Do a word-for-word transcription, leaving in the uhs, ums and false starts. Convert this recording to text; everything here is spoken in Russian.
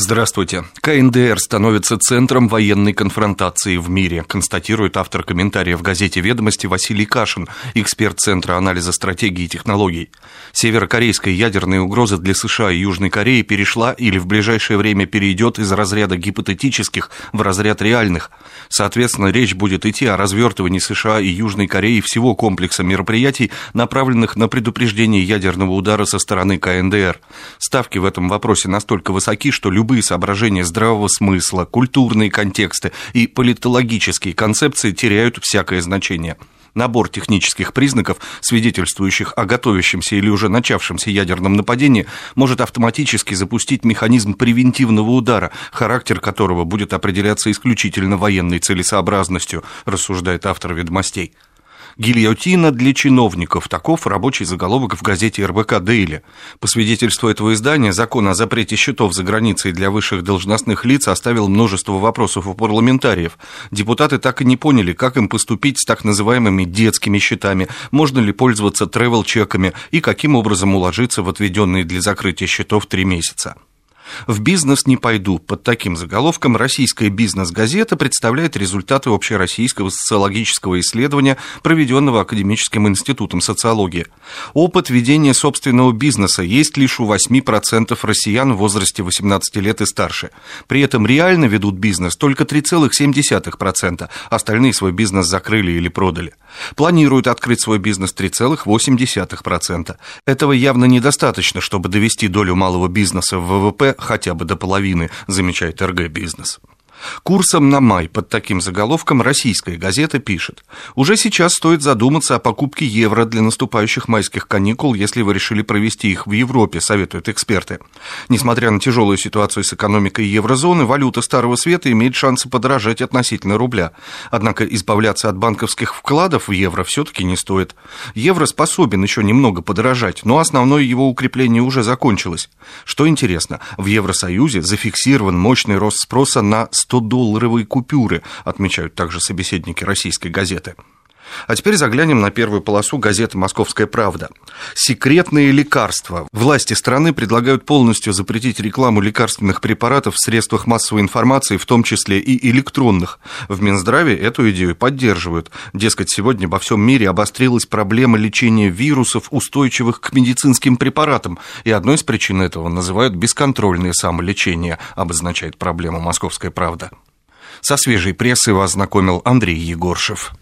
Здравствуйте. ка эн дэ эр становится центром военной конфронтации в мире, констатирует автор комментария в газете «Ведомости» Василий Кашин, эксперт Центра анализа стратегий и технологий. Северокорейская ядерная угроза для США и Южной Кореи перешла или в ближайшее время перейдет из разряда гипотетических в разряд реальных. Соответственно, речь будет идти о развертывании США и Южной Кореи всего комплекса мероприятий, направленных на предупреждение ядерного удара со стороны ка эн дэ эр. Ставки в этом вопросе настолько высоки, что любые Любые соображения здравого смысла, культурные контексты и политологические концепции теряют всякое значение. Набор технических признаков, свидетельствующих о готовящемся или уже начавшемся ядерном нападении, может автоматически запустить механизм превентивного удара, характер которого будет определяться исключительно военной целесообразностью, рассуждает автор «Ведомостей». «Гильотина для чиновников» – таков рабочий заголовок в газете эр бэ ка «Дейли». По свидетельству этого издания, закон о запрете счетов за границей для высших должностных лиц оставил множество вопросов у парламентариев. Депутаты так и не поняли, как им поступить с так называемыми детскими счетами, можно ли пользоваться тревел-чеками и каким образом уложиться в отведенные для закрытия счетов три месяца. «В бизнес не пойду». Под таким заголовком «Российская бизнес-газета» представляет результаты общероссийского социологического исследования, проведенного Академическим институтом социологии. Опыт ведения собственного бизнеса есть лишь у восемь процентов россиян в возрасте восемнадцати лет и старше. При этом реально ведут бизнес только три целых семь десятых процента, остальные свой бизнес закрыли или продали. Планируют открыть свой бизнес три целых восемь десятых процента. Этого явно недостаточно, чтобы довести долю малого бизнеса в вэ вэ пэ хотя бы до половины, замечает эр гэ-бизнес. Курсом на май под таким заголовком «Российская газета» пишет: «Уже сейчас стоит задуматься о покупке евро для наступающих майских каникул, если вы решили провести их в Европе», советуют эксперты. Несмотря на тяжелую ситуацию с экономикой еврозоны, валюта Старого Света имеет шансы подорожать относительно рубля. Однако избавляться от банковских вкладов в евро все-таки не стоит. Евро способен еще немного подорожать, но основное его укрепление уже закончилось. Что интересно, в Евросоюзе зафиксирован мощный рост спроса на сто долларовые купюры, отмечают также собеседники «Российской газеты». А теперь заглянем на первую полосу газеты «Московская правда». Секретные лекарства. Власти страны предлагают полностью запретить рекламу лекарственных препаратов в средствах массовой информации, в том числе и электронных. В Минздраве эту идею поддерживают. Дескать, сегодня во всем мире обострилась проблема лечения вирусов, устойчивых к медицинским препаратам. И одной из причин этого называют бесконтрольное самолечение, обозначает проблему «Московская правда». Со свежей прессой вас знакомил Андрей Егоршев.